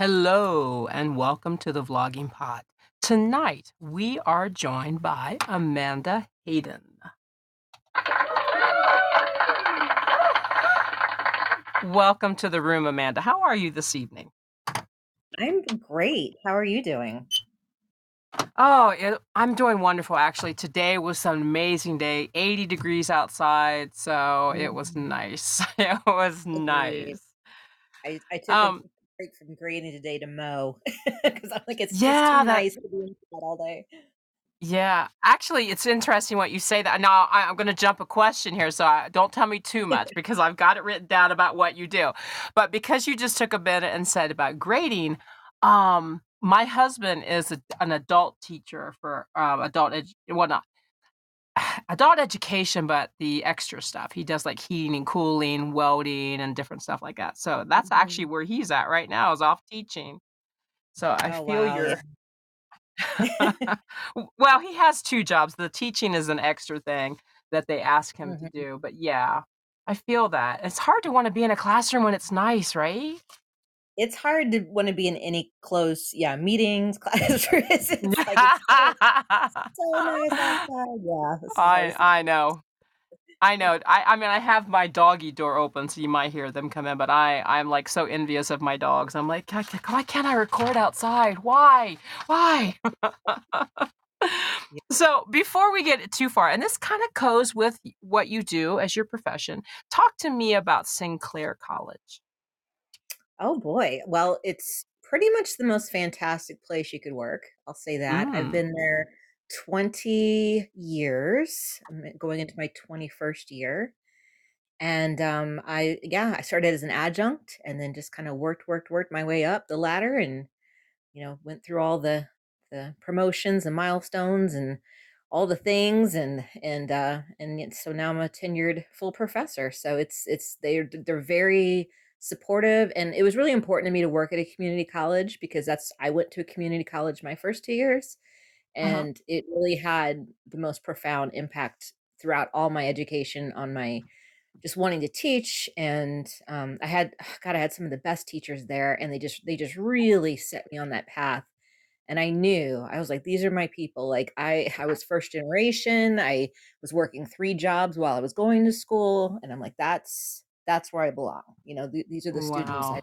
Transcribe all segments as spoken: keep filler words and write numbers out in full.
Hello and welcome to the Vlogging Pod. Tonight we are joined by Amanda Hayden. Welcome to the room, Amanda. How are you this evening? I'm great. How are you doing? Oh, it, I'm doing wonderful, actually. Today was an amazing day, eighty degrees outside, so mm-hmm. It was nice. It was nice. I, I took um, a break from grading today to mow, because I'm like, it's yeah, just too that, nice to be in that all day. Yeah, actually, it's interesting what you say that. Now, I, I'm going to jump a question here, so I, don't tell me too much, because I've got it written down about what you do. But because you just took a minute and said about grading, um, my husband is a, an adult teacher for um, adult, edu- well, not adult education, but the extra stuff. He does like heating and cooling, welding, and different stuff like that. So that's mm-hmm. actually where he's at right now, is off teaching. So I oh, feel wow. you're... Well, he has two jobs. The teaching is an extra thing that they ask him mm-hmm. to do. But yeah, I feel that. It's hard to want to be in a classroom when it's nice, right? It's hard to want to be in any close, yeah, meetings, classes. It's like, it's so, so nice outside. Yeah, I, nice. I know. I know. I, I mean, I have my doggy door open, so you might hear them come in, but I, I'm like so envious of my dogs. I'm like, why can't I record outside? Why? Why? So before we get too far, and this kind of goes with what you do as your profession, talk to me about Sinclair College. Oh, boy. Well, it's pretty much the most fantastic place you could work. I'll say that. Mm. I've been there twenty years. I'm going into my twenty-first year. And um, I, yeah, I started as an adjunct and then just kind of worked, worked, worked my way up the ladder and, you know, went through all the, the promotions and milestones and all the things. And, and, uh, and so now I'm a tenured full professor. So it's, it's, they're, they're very supportive. And it was really important to me to work at a community college because that's, I went to a community college my first two years. And uh-huh. it really had the most profound impact throughout all my education on my just wanting to teach. And um, I had, God, I had some of the best teachers there, and they just, they just really set me on that path. And I knew, I was like, these are my people. Like I, I was first generation. I was working three jobs while I was going to school. And I'm like, that's, that's where I belong. You know, th- these are the wow. students I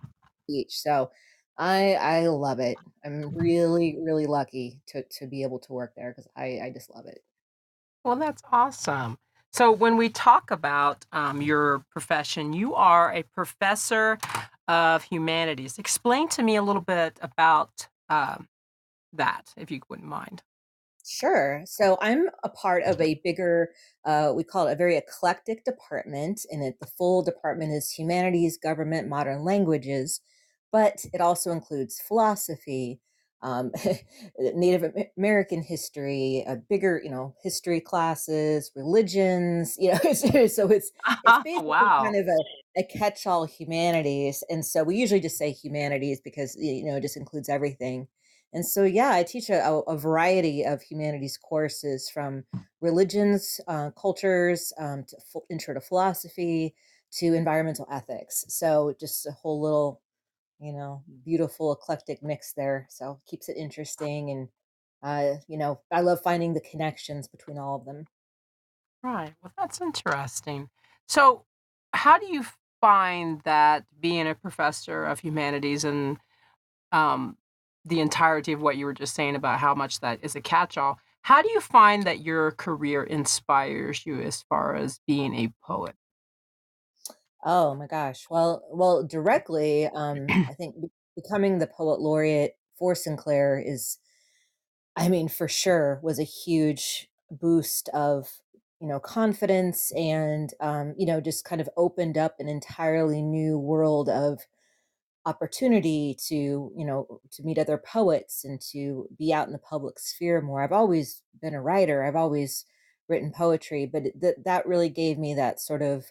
teach. So I I love it. I'm really, really lucky to, to be able to work there because I, I just love it. Well, that's awesome. So when we talk about um, your profession, you are a professor of humanities. Explain to me a little bit about um, that, if you wouldn't mind. Sure. So I'm a part of a bigger, uh, we call it a very eclectic department. And it, the full department is humanities, government, modern languages. But it also includes philosophy, um, Native American history, a bigger, you know, history classes, religions, you know, so it's, it's basically wow. kind of a, a catch-all humanities. And so we usually just say humanities because, you know, it just includes everything. And so, yeah, I teach a, a variety of humanities courses from religions, uh, cultures, um, to f- intro to philosophy, to environmental ethics. So just a whole little, you know, beautiful, eclectic mix there. So it keeps it interesting. And, uh, you know, I love finding the connections between all of them. Right. Well, that's interesting. So how do you find that being a professor of humanities and um, the entirety of what you were just saying about how much that is a catch-all, how do you find that your career inspires you as far as being a poet? Oh my gosh. Well, well, directly, um, I think becoming the poet laureate for Sinclair is, I mean, for sure was a huge boost of, you know, confidence and, um, you know, just kind of opened up an entirely new world of opportunity to, you know, to meet other poets and to be out in the public sphere more. I've always been a writer. I've always written poetry, but th- that really gave me that sort of,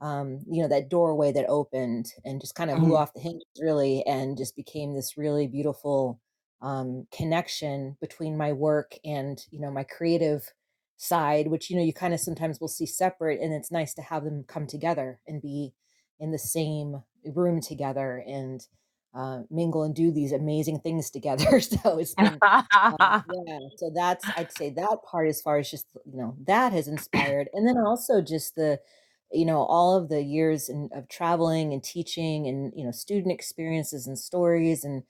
um, you know, that doorway that opened and just kind of blew mm-hmm. off the hinges really, and just became this really beautiful, um, connection between my work and, you know, my creative side, which, you know, you kind of sometimes will see separate, and it's nice to have them come together and be in the same room together. And, uh, mingle and do these amazing things together. So it's been, uh, yeah. So that's, I'd say that part as far as just, you know, that has inspired. And then also just the, you know, all of the years in, of traveling and teaching and, you know, student experiences and stories and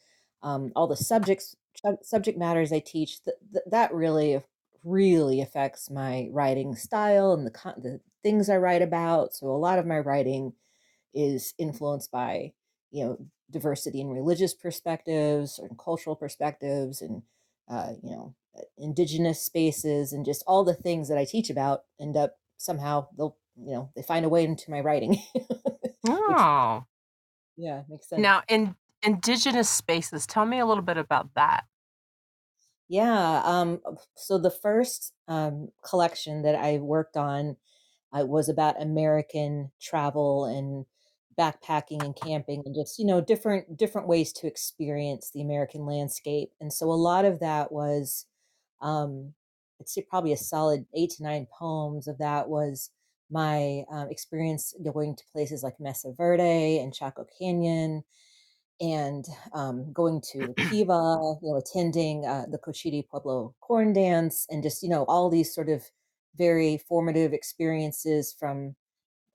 um, all the subjects, subject matters I teach, th- th- that really, really affects my writing style and the, con- the things I write about. So a lot of my writing is influenced by, you know, diversity in religious perspectives and cultural perspectives and, uh, you know, indigenous spaces and just all the things that I teach about end up somehow they'll, you know, they find a way into my writing. Oh, which, yeah, makes sense. Now, in indigenous spaces, tell me a little bit about that. Yeah. Um, so the first um, collection that I worked on uh, was about American travel and backpacking and camping and just, you know, different, different ways to experience the American landscape. And so a lot of that was, um, I'd say probably a solid eight to nine poems of that was my uh, experience going to places like Mesa Verde and Chaco Canyon and um, going to Kiva, you know, attending uh, the Cochiti Pueblo corn dance and just, you know, all these sort of very formative experiences from,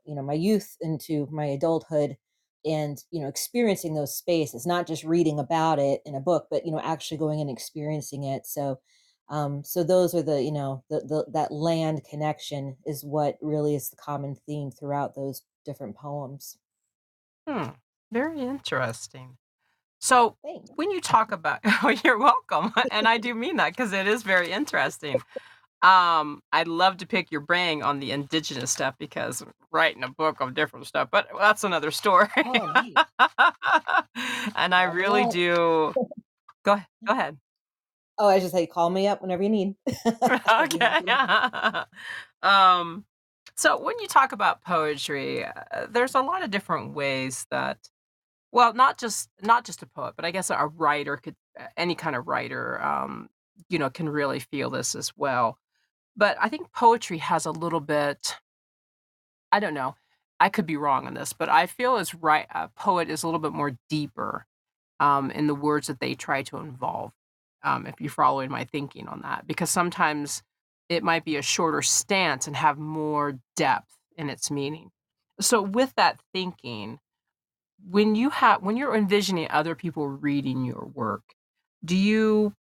you know, my youth into my adulthood and, you know, experiencing those spaces, not just reading about it in a book, but, you know, actually going and experiencing it. So Um, so those are the, you know, the, the, that land connection is what really is the common theme throughout those different poems. Hmm. Very interesting. So Thanks. When you talk about, oh, you're welcome. And I do mean that because it is very interesting. Um, I'd love to pick your brain on the indigenous stuff because writing a book of different stuff, but that's another story. Oh, and I really do. Go ahead. Go ahead. Oh, I just say, call me up whenever you need. Okay. um, so when you talk about poetry, uh, there's a lot of different ways that, well, not just not just a poet, but I guess a writer could, any kind of writer, um, you know, can really feel this as well. But I think poetry has a little bit, I don't know, I could be wrong on this, but I feel as right, a poet is a little bit more deeper um, in the words that they try to involve. Um, if you're following my thinking on that, because sometimes it might be a shorter stance and have more depth in its meaning. So with that thinking, when you have, when you're envisioning other people reading your work, do you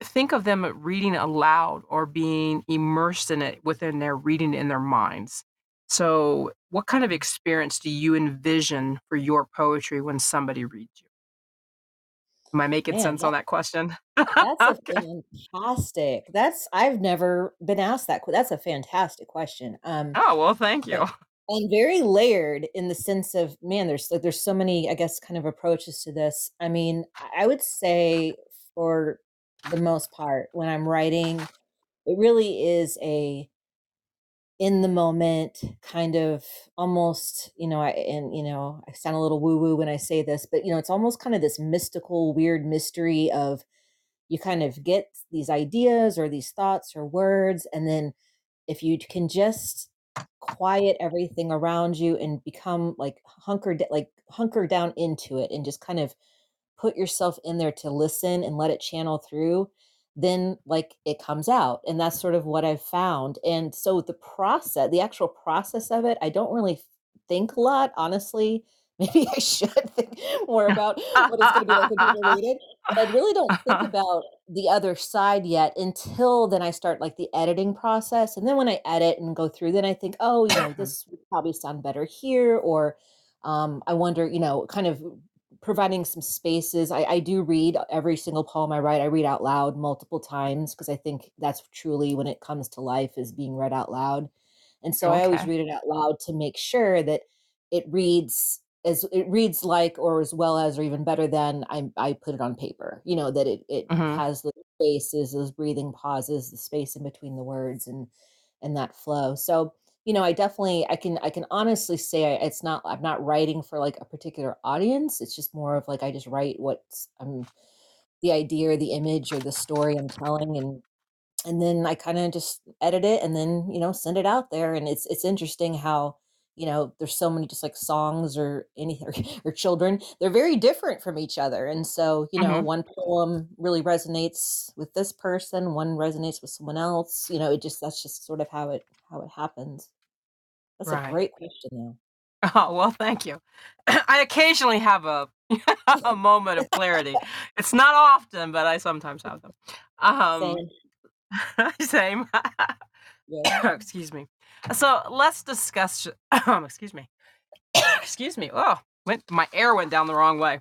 think of them reading aloud or being immersed in it within their reading in their minds? So what kind of experience do you envision for your poetry when somebody reads you? Am I making Man, sense that, on that question? That's okay. fantastic. That's I've never been asked that. That's a fantastic question. Um, oh, well, thank you. And very layered in the sense of, man, there's like there's so many, I guess, kind of approaches to this. I mean, I would say for the most part, when I'm writing, it really is a in the moment kind of almost, you know, I, and, you know, I sound a little woo woo when I say this, but, you know, it's almost kind of this mystical, weird mystery of you kind of get these ideas or these thoughts or words. And then if you can just quiet everything around you and become like hunker, like hunker down into it and just kind of put yourself in there to listen and let it channel through, then like it comes out. And that's sort of what I've found. And so the process, the actual process of it, I don't really think a lot, honestly. Maybe I should think more about what it's going to be like when people read it. But I really don't think about the other side yet until then I start like the editing process. And then when I edit and go through, then I think, oh, you know, this would probably sound better here. Or um, I wonder, you know, kind of providing some spaces. I, I do read every single poem I write. I read out loud multiple times because I think that's truly when it comes to life is being read out loud. And so okay. I always read it out loud to make sure that it reads as it reads like, or as well as, or even better than I, I put it on paper, you know, that it, it mm-hmm. has the spaces, those breathing pauses, the space in between the words and, and that flow. So, you know, I definitely, I can, I can honestly say I, it's not, I'm not writing for like a particular audience. It's just more of like, I just write what's um, the idea or the image or the story I'm telling. And, and then I kind of just edit it and then, you know, send it out there. And it's, it's interesting how, you know, there's so many just like songs or anything, or, or children. They're very different from each other. And so, you know, mm-hmm. one poem really resonates with this person, one resonates with someone else. You know, it just, that's just sort of how it, how it happens. That's a Right. great question though. Oh, well, thank you. I occasionally have a a moment of clarity. It's not often, but I sometimes have them. Um, Same. Same. Yeah. Excuse me. So let's discuss. excuse me. excuse me. Oh, went my air went down the wrong way.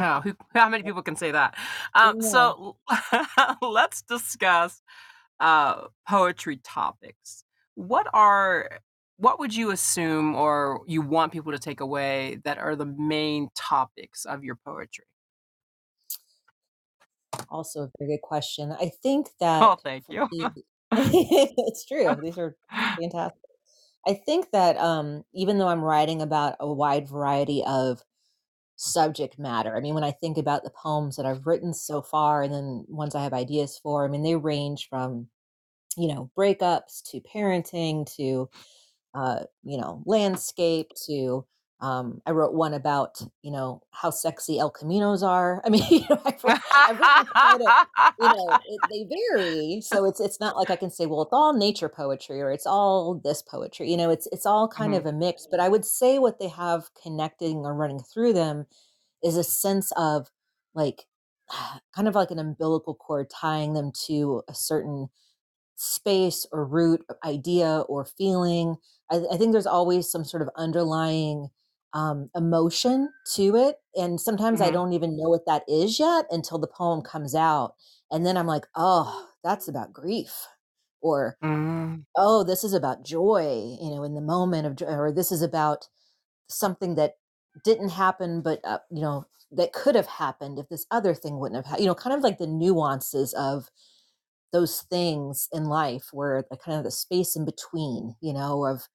Oh, who, how many people can say that? Um, yeah. So let's discuss uh, poetry topics. What are What would you assume or you want people to take away that are the main topics of your poetry? Also a very good question. I think that... Oh, thank you. The, it's true. These are fantastic. I think that um, even though I'm writing about a wide variety of subject matter, I mean, when I think about the poems that I've written so far and then ones I have ideas for, I mean, they range from, you know, breakups to parenting to... Uh, you know, landscape to, um, I wrote one about, you know, how sexy El Caminos are. I mean, you know, I've, I've written about it, you know, it, they vary. So it's, it's not like I can say, well, it's all nature poetry or it's all this poetry, you know, it's, it's all kind mm-hmm. of a mix, but I would say what they have connecting or running through them is a sense of like, kind of like an umbilical cord tying them to a certain space or root, idea or feeling. I, I think there's always some sort of underlying um, emotion to it. And sometimes mm-hmm. I don't even know what that is yet until the poem comes out. And then I'm like, oh, that's about grief. Or, mm-hmm. oh, this is about joy, you know, in the moment of joy. Or this is about something that didn't happen, but, uh, you know, that could have happened if this other thing wouldn't have happened. You know, kind of like the nuances of those things in life where kind of the space in between, you know, of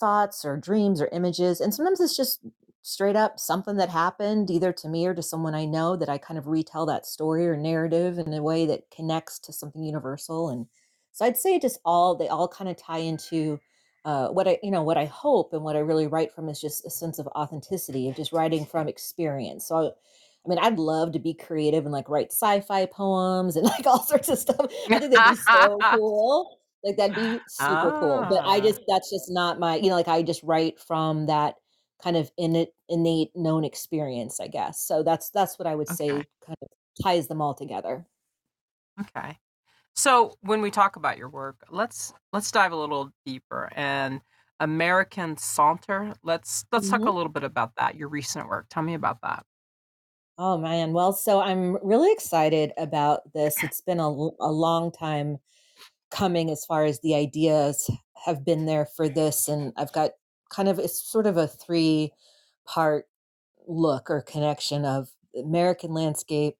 thoughts or dreams or images. And sometimes it's just straight up something that happened either to me or to someone I know that I kind of retell that story or narrative in a way that connects to something universal. And so I'd say just all, they all kind of tie into uh, what I, you know, what I hope and what I really write from is just a sense of authenticity of just writing from experience. So I, I mean, I'd love to be creative and like write sci-fi poems and like all sorts of stuff. I think that'd be so cool. Like that'd be super ah. cool. But I just, that's just not my, you know, like I just write from that kind of innate, innate known experience, I guess. So that's, that's what I would say okay. kind of ties them all together. Okay. So when we talk about your work, let's, let's dive a little deeper and American Saunter. Let's, let's mm-hmm. talk a little bit about that. Your recent work. Tell me about that. Oh man. Well, so I'm really excited about this. It's been a, a long time coming as far as the ideas have been there for this. And I've got kind of, it's sort of a three part look or connection of American landscape,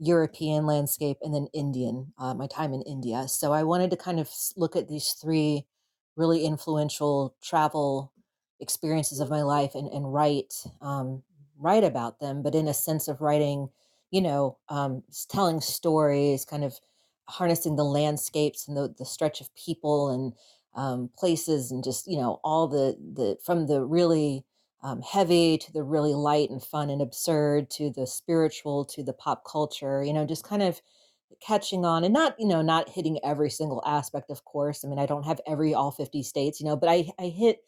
European landscape, and then Indian, uh, my time in India. So I wanted to kind of look at these three really influential travel experiences of my life and, and write, um, write about them, but in a sense of writing, you know, um, telling stories, kind of harnessing the landscapes and the, the stretch of people and um, places and just, you know, all the, the from the really um, heavy to the really light and fun and absurd to the spiritual to the pop culture, you know, just kind of catching on and not, you know, not hitting every single aspect, of course. I mean, I don't have every all fifty states, you know, but I, I hit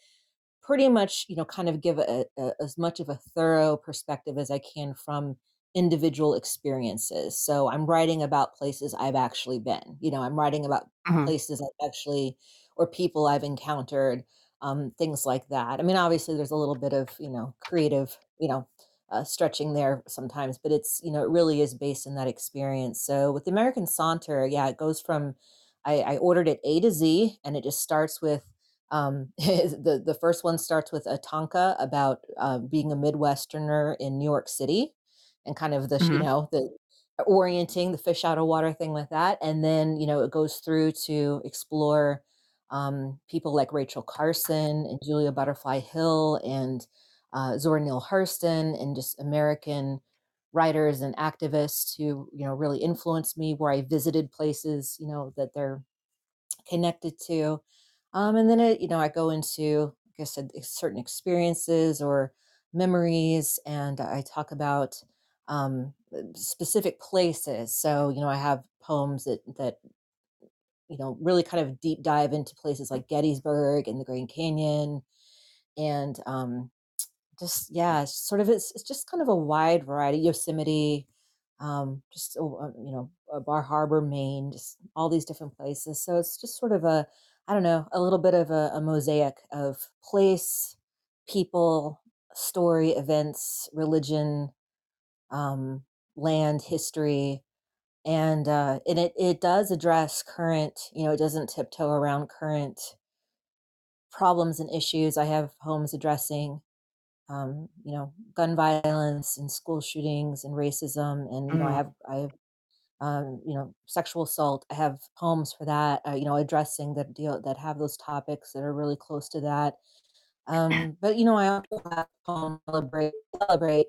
pretty much, you know, kind of give a, a, as much of a thorough perspective as I can from individual experiences. So I'm writing about places I've actually been, you know, I'm writing about mm-hmm. places I've actually, or people I've encountered, um, things like that. I mean, obviously there's a little bit of, you know, creative, you know, uh, stretching there sometimes, but it's, you know, it really is based in that experience. So with the American Saunter, yeah, it goes from, I, I ordered it A to Z and it just starts with, Um, the, the first one starts with a Tonka about uh, being a Midwesterner in New York City and kind of the, mm-hmm. you know, the orienting, the fish out of water thing like that. And then, you know, it goes through to explore um, people like Rachel Carson and Julia Butterfly Hill and uh, Zora Neale Hurston and just American writers and activists who, you know, really influenced me, where I visited places, you know, that they're connected to. Um, and then, it, you know, I go into I said, certain experiences or memories. And I talk about um, specific places. So, you know, I have poems that, that, you know, really kind of deep dive into places like Gettysburg and the Grand Canyon. And um, just, yeah, it's sort of, it's, it's just kind of a wide variety, Yosemite, um, just, uh, you know, Bar Harbor, Maine, just all these different places. So it's just sort of a, I don't know, a little bit of a, a mosaic of place, people, story, events, religion, um, land, history. And, uh, and it, it does address current, you know, it doesn't tiptoe around current problems and issues. I have poems addressing, um, you know, gun violence and school shootings and racism. And, you know, I have, I have, um, you know, sexual assault. I have poems for that, uh, you know, addressing that deal that have those topics that are really close to that. Um, but, you know, I also have poems celebrate, celebrate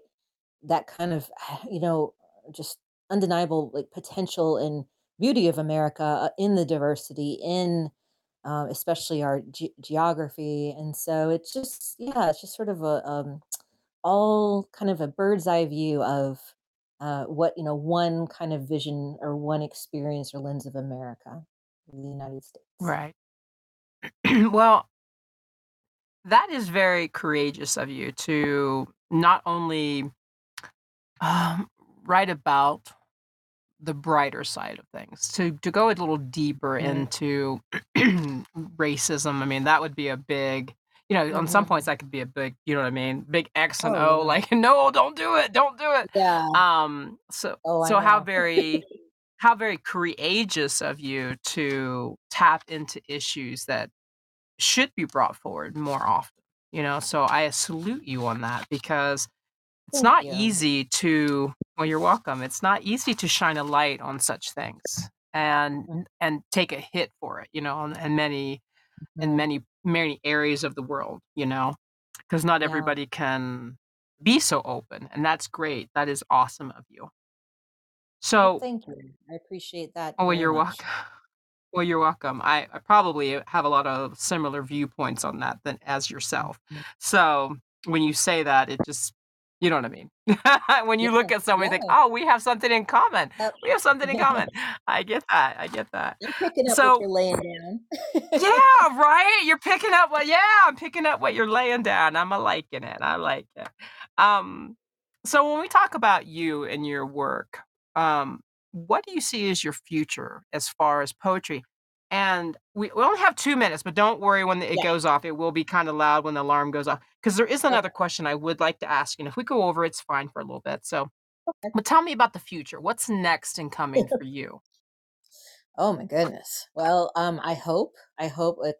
that kind of, you know, just undeniable like potential and beauty of America uh, in the diversity in um, especially our ge- geography. And so it's just, yeah, it's just sort of a um, all kind of a bird's eye view of uh, what, you know, one kind of vision or one experience or lens of America, the United States. Right. Well, that is very courageous of you to not only um, write about the brighter side of things, to to go a little deeper Mm-hmm. into racism. I mean, that would be a big, you know, on some Mm-hmm. points that could be a big, you know what I mean, big X and Oh, O, yeah. like no, don't do it, don't do it. Yeah. Um. So Oh, I so how know. very how very courageous of you to tap into issues that should be brought forward more often. You know, so I salute you on that, because it's Thank not you. easy to well you're welcome it's not easy to shine a light on such things and and take a hit for it, you know, and, and many in Mhm. many many areas of the world, you know, because not Yeah. everybody can be so open, and that's great. That is awesome of you. Well, So thank you. I appreciate that oh well very you're much. welcome well you're welcome I, I probably have a lot of similar viewpoints on that than as yourself, Mhm. so when you say that, it just, you know what I mean. When Yeah. you look at someone, you think, Yeah. oh, we have something in common. Yep. We have something in common. I get that. I get that. I'm picking up what So you're laying down. yeah, right. You're picking up what yeah, I'm picking up what you're laying down. I'm a liking it. I like it. Um so when we talk about you and your work, um, what do you see as your future as far as poetry? And we, we only have two minutes, but don't worry when it yeah. goes off. It will be kind of loud when the alarm goes off. Because there is another Okay. question I would like to ask you. And if we go over, it's fine for a little bit. So Okay. but tell me about the future. What's next and coming for you? Oh my goodness. Well, um, I hope, I hope, a,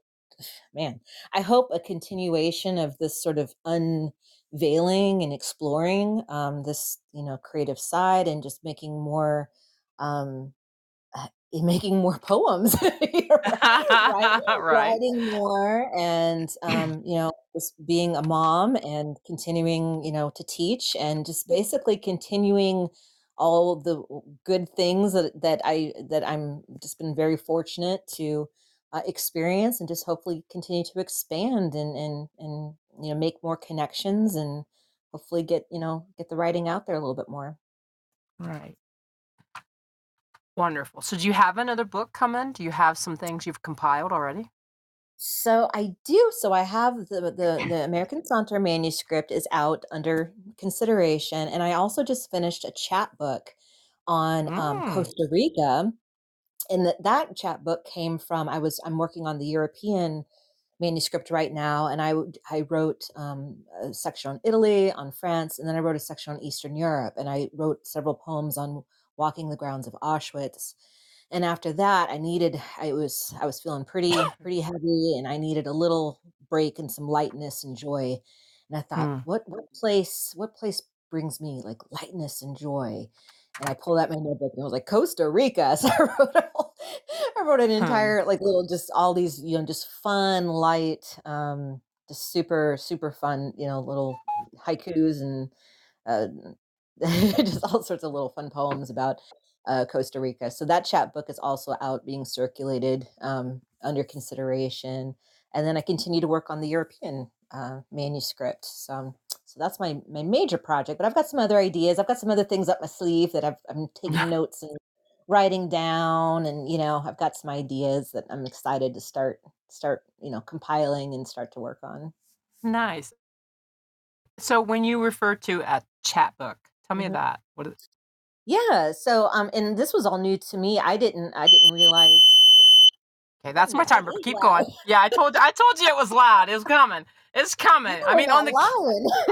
man, I hope a continuation of this sort of unveiling and exploring um, this, you know, creative side and just making more, um, uh, in making more poems, you know, writing, right. writing more, and um, you know, just being a mom and continuing, you know, to teach and just basically continuing all the w- good things that that I that I'm just been very fortunate to uh, experience, and just hopefully continue to expand and and and you know make more connections and hopefully get you know get the writing out there a little bit more. Right. Wonderful. So do you have another book coming? Do you have some things you've compiled already? So I do. So I have the the the American Saunter manuscript is out under consideration, and I also just finished a chapbook on um, Mm. Costa Rica, and that that chapbook came from I was I'm working on the European manuscript right now, and I w- I wrote um, a section on Italy, on France, and then I wrote a section on Eastern Europe, and I wrote several poems on walking the grounds of Auschwitz. And after that, I needed I was I was feeling pretty pretty heavy, and I needed a little break and some lightness and joy. And I thought, Mm. what what place what place brings me like lightness and joy? And I pulled out my notebook and I was like, Costa Rica. So I wrote a whole, I wrote an Hmm. entire like little just all these you know just fun light um just super super fun you know little haikus and uh, just all sorts of little fun poems about uh, Costa Rica. So that chapbook is also out being circulated um, under consideration. And then I continue to work on the European uh, manuscript. So, so that's my, my major project, but I've got some other ideas. I've got some other things up my sleeve that I've, I'm taking notes and writing down. And, you know, I've got some ideas that I'm excited to start, start, you know, compiling and start to work on. Nice. So when you refer to a chapbook, tell me mm-hmm. that. What is it? Yeah. So, um, and this was all new to me. I didn't, I didn't realize. Okay. That's my timer. Keep going. Yeah. I told you, I told you it was loud. It was coming. It's coming. I mean, on the,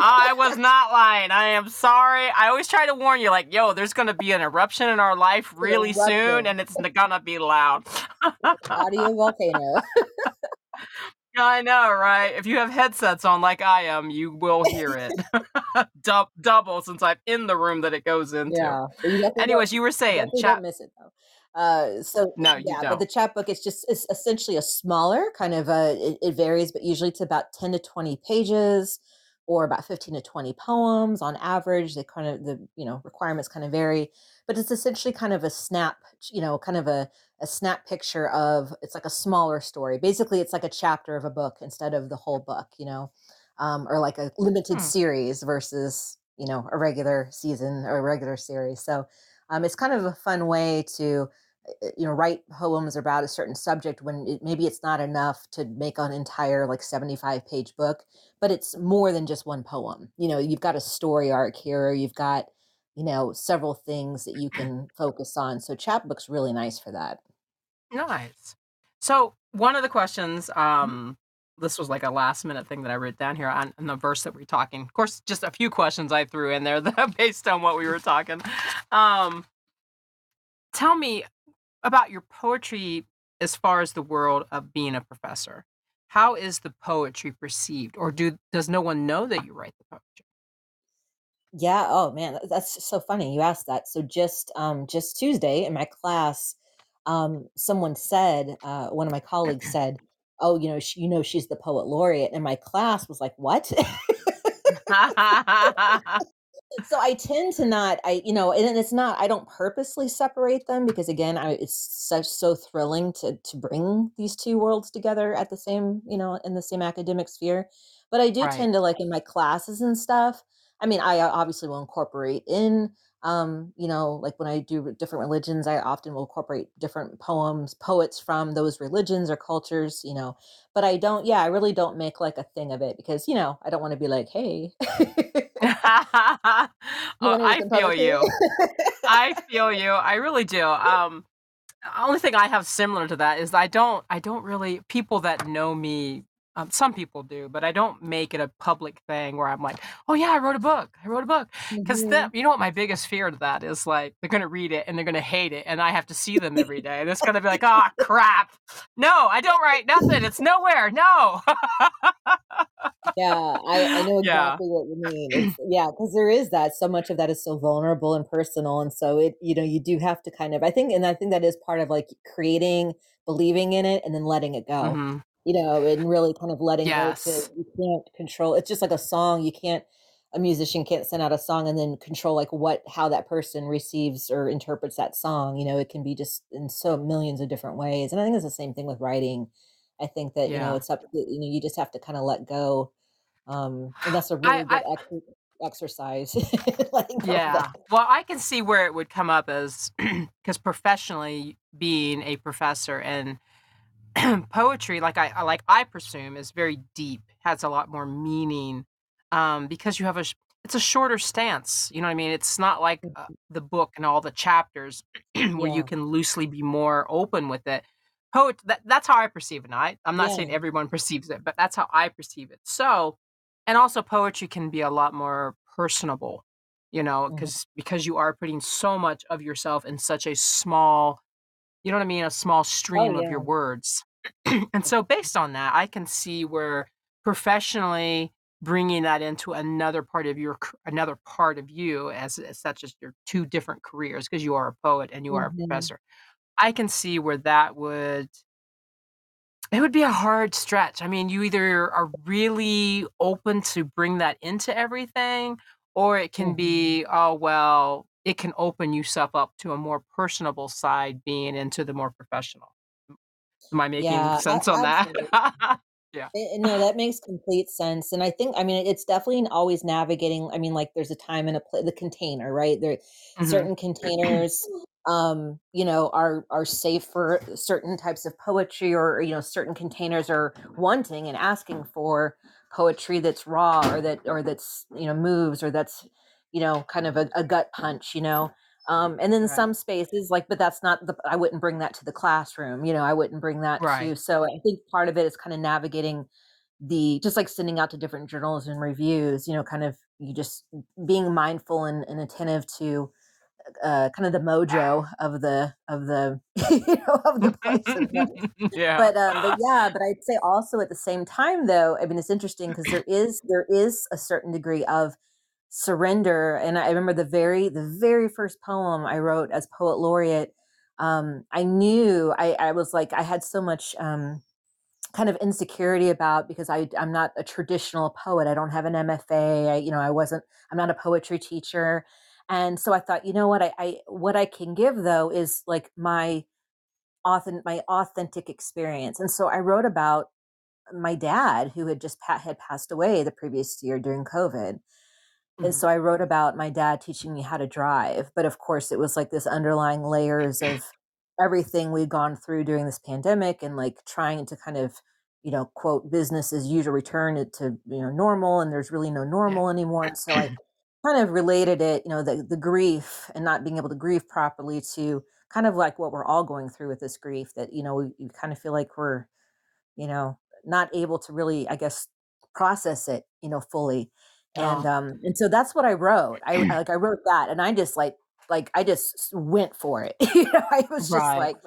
I was not lying. I am sorry. I always try to warn you like, yo, there's going to be an eruption in our life really soon. And it's going to be loud. Audio volcano. I know, right? If you have headsets on like I am, you will hear it. Dub- double since I'm in the room that it goes into. Yeah, you Anyways, you were saying. You chat- don't miss it, though. Uh, so, no, yeah, you don't. But the chapbook is just it's essentially a smaller kind of, a, it, it varies, but usually it's about ten to twenty pages or about fifteen to twenty poems on average. They kind of, the you know, requirements kind of vary. But it's essentially kind of a snap, you know, kind of a, a snap picture of, it's like a smaller story. Basically, it's like a chapter of a book instead of the whole book, you know, um, or like a limited hmm. series versus, you know, a regular season or a regular series. So um, it's kind of a fun way to, you know, write poems about a certain subject when it, maybe it's not enough to make an entire like seventy-five page book, but it's more than just one poem. You know, you've got a story arc here, or you've got, you know, several things that you can focus on. So chapbook's really nice for that. Nice. So one of the questions, um, this was like a last minute thing that I wrote down here on, on the verse that we're talking. Of course, just a few questions I threw in there that, based on what we were talking. Um, tell me about your poetry as far as the world of being a professor. How is the poetry perceived? Or do does no one know that you write the poetry? Yeah. Oh man, that's so funny you asked that. So just um, just Tuesday in my class, um, someone said, uh, one of my colleagues said, "Oh, you know, she, you know, she's the poet laureate." And my class was like, "What?" So I tend to not, I you know, and it's not. I don't purposely separate them because again, I, it's such so thrilling to to bring these two worlds together at the same, you know, in the same academic sphere. But I do right. tend to like in my classes and stuff. I mean, I obviously will incorporate in, um, you know, like when I do different religions, I often will incorporate different poems, poets from those religions or cultures, you know, but I don't, yeah, I really don't make like a thing of it because, you know, I don't want to be like, hey. oh, I feel you. I feel you. I really do. Um, the only thing I have similar to that is I don't, I don't really, people that know me, Um, some people do, but I don't make it a public thing where I'm like, oh yeah, I wrote a book. I wrote a book. Because mm-hmm. you know what my biggest fear of that is like, they're going to read it and they're going to hate it. And I have to see them every day. And it's going to be like, oh crap. No, I don't write nothing. It's nowhere. No. yeah. I, I know exactly yeah. what you mean. It's, yeah. Because there is that. So much of that is so vulnerable and personal. And so it, you know, you do have to kind of, I think, and I think that is part of like creating, believing in it and then letting it go. Mm-hmm. You know, and really kind of letting yes. go to, you can't control, it's just like a song, you can't, a musician can't send out a song and then control like what, how that person receives or interprets that song. You know, it can be just in so millions of different ways. And I think it's the same thing with writing. I think that, yeah. you know, it's up to, you know, you just have to kind of let go. Um, and that's a really I, good I, ex- exercise. yeah. Well, I can see where it would come up as, because professionally being a professor and poetry, like I like I presume, is very deep, has a lot more meaning um, because you have a, it's a shorter stance. You know what I mean? It's not like uh, the book and all the chapters where yeah. you can loosely be more open with it. Poet, that, that's how I perceive it. I, I'm not yeah. saying everyone perceives it, but that's how I perceive it. So, and also poetry can be a lot more personable, you know, because mm-hmm. because you are putting so much of yourself in such a small, you know what I mean? A small stream oh, yeah. of your words. And so based on that, I can see where professionally bringing that into another part of your, another part of you as, as such as your two different careers, because you are a poet and you are mm-hmm. a professor. I can see where that would, it would be a hard stretch. I mean, you either are really open to bring that into everything, or it can mm-hmm. be, oh, well, it can open yourself up to a more personable side being into the more professional. Am I making yeah, sense on absolutely. That? Yeah. It, no, that makes complete sense. And I think, I mean, it's definitely an always navigating. I mean, like there's a time and a place, the container, right? There Mm-hmm. certain containers, um, you know, are, are safe for certain types of poetry, or, you know, certain containers are wanting and asking for poetry that's raw, or that, or that's, you know, moves, or that's, you know, kind of a, a gut punch, you know? Um, and then Right. some spaces like, but that's not the, I wouldn't bring that to the classroom, you know, I wouldn't bring that to, Right. so I think part of it is kind of navigating the, just like sending out to different journals and reviews, you know, kind of you just being mindful and, and attentive to uh, kind of the mojo of the, of the, you know, of the person. But yeah. but um, but yeah, but I'd say also at the same time though, I mean, it's interesting because there is there is a certain degree of surrender. And I remember the very the very first poem I wrote as poet laureate. Um, I knew I, I was like I had so much um, kind of insecurity about, because I I'm not a traditional poet. I don't have an M F A. I, you know, I wasn't. I'm not a poetry teacher, and so I thought, you know what, I, I what I can give though is like my authentic my authentic experience. And so I wrote about my dad, who had just pa- had passed away the previous year during COVID. And Mhm. so I wrote about my dad teaching me how to drive. But of course, it was like this underlying layers of everything we'd gone through during this pandemic, and like trying to kind of, you know, quote, business as usual, return it to, you know, normal. And there's really no Yeah. normal anymore. And so I kind of related it, you know, the, the grief and not being able to grieve properly to kind of like what we're all going through with this grief, that, you know, we, you kind of feel like we're, you know, not able to really, I guess, process it, you know, fully. And Yeah. um and so that's what I wrote. I I- like I wrote that, and I just like like I just s- went for it. you know, I was just Right. like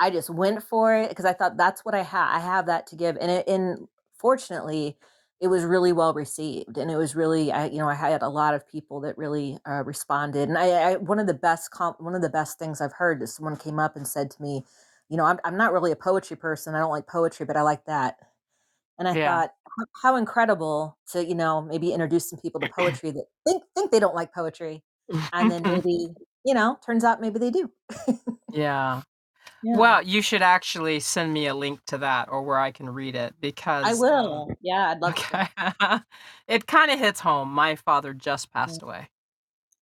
I just went for it because I thought that's what I had. I have that to give, and it, and fortunately, it was really well received, and it was really I you know I had a lot of people that really uh, responded, and I, I one of the best comp, one of the best things I've heard is someone came up and said to me, you know, I'm I'm not really a poetry person. I don't like poetry, but I like that. And I Yeah. thought, "H- how incredible to, you know, maybe introduce some people to poetry that think think they don't like poetry, and then maybe, you know, turns out maybe they do." yeah. Yeah, Well, you should actually send me a link to that, or where I can read it, I because um, will. Yeah, I'd love to. okay, it kind of hits home. My father just Yeah. passed away,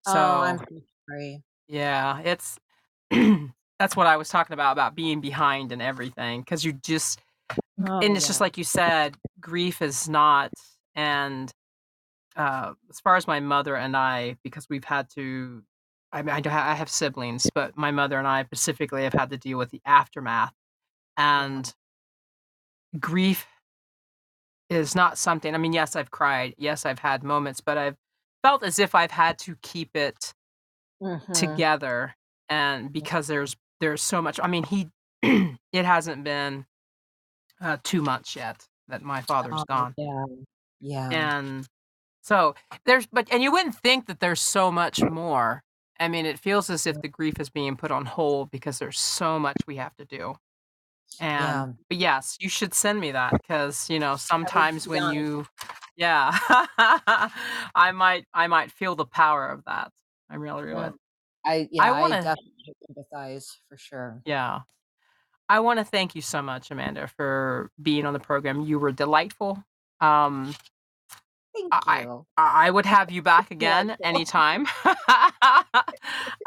Oh, I'm so so sorry. yeah, it's that's what I was talking about about being behind and everything, because you just and Oh it's just yeah. like you said, grief is not and uh, as far as my mother and I, because we've had to, I mean, I, do ha- I have siblings, but my mother and I specifically have had to deal with the aftermath. Yeah. And grief is not something, I mean, yes, I've cried. Yes, I've had moments, but I've felt as if I've had to keep it Mm-hmm. together. And because there's, there's so much, I mean, he, it hasn't been uh, too much yet that my father's Oh gone. yeah. Yeah. And so there's, but, and you wouldn't think that there's so much more. I mean, it feels as if the grief is being put on hold because there's so much we have to do. And, Yeah. but yes, you should send me that because, you know, I will sometimes be when honest. you, yeah, I might, I might feel the power of that. I really Yeah. would. I I yeah, want I to, definitely empathize for sure. yeah, I want to thank you so much, Amanda, for being on the program. You were delightful. Um, Thank I you. I I would have you back again Delightful. anytime.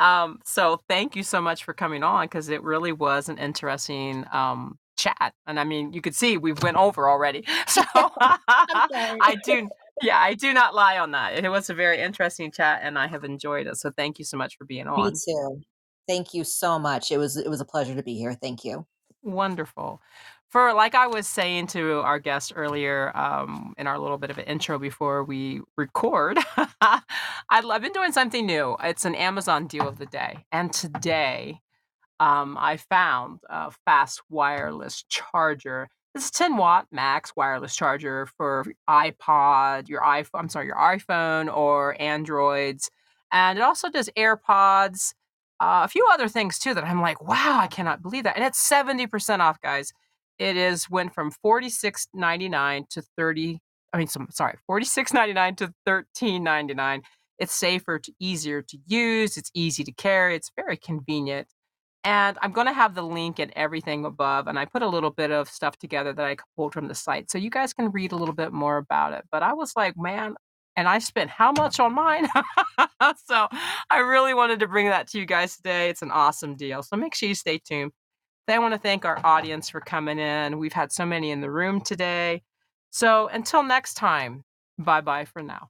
um, so thank you so much for coming on, because it really was an interesting um, chat. And I mean, you could see we went over already. So I'm sorry. I do, yeah, I do not lie on that. It was a very interesting chat, and I have enjoyed it. So thank you so much for being Me on. too. Thank you so much. It was it was a pleasure to be here. Thank you. Wonderful. For like I was saying to our guest earlier, um, in our little bit of an intro before we record, I love, I've been doing something new. It's an Amazon deal of the day, and today um, I found a fast wireless charger. This is ten watt max wireless charger for iPod, your iPhone. I'm sorry, your iPhone or Androids, and it also does AirPods, uh, a few other things too. That I'm like, wow, I cannot believe that. And it's seventy percent off, guys. It is went from forty six ninety nine to thirty. I mean, some, sorry, forty six ninety nine to thirteen ninety nine. It's safer, to easier to use. It's easy to carry. It's very convenient. And I'm going to have the link and everything above. And I put a little bit of stuff together that I pulled from the site, so you guys can read a little bit more about it. But I was like, man, and I spent how much on mine? So I really wanted to bring that to you guys today. It's an awesome deal. So make sure you stay tuned. I want to thank our audience for coming in. We've had so many in the room today. So until next time, bye-bye for now.